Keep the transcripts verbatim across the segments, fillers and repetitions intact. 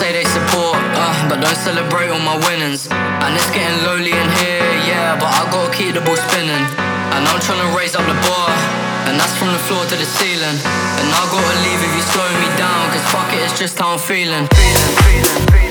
say they support, uh, but don't celebrate all my winnings. And it's getting lonely in here, yeah, but I gotta keep the ball spinning. And I'm tryna raise up the bar, and that's from the floor to the ceiling. And I gotta leave if you slow me down, cause fuck it, it's just how I'm feeling. Feeling, feeling, feeling, feeling.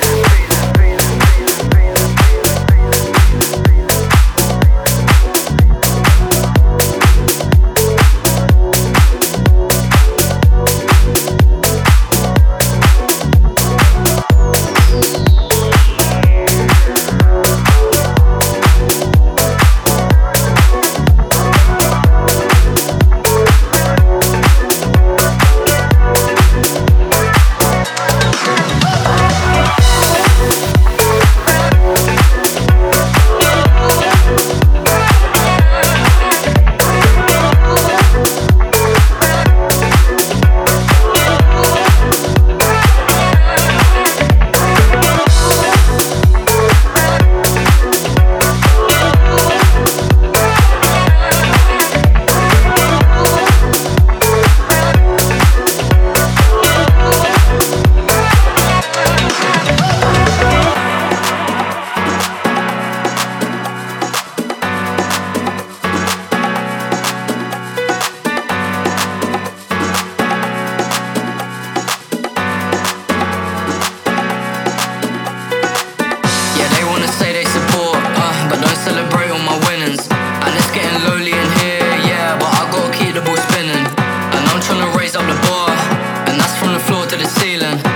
Raise up the bar, and that's from the floor to the ceiling.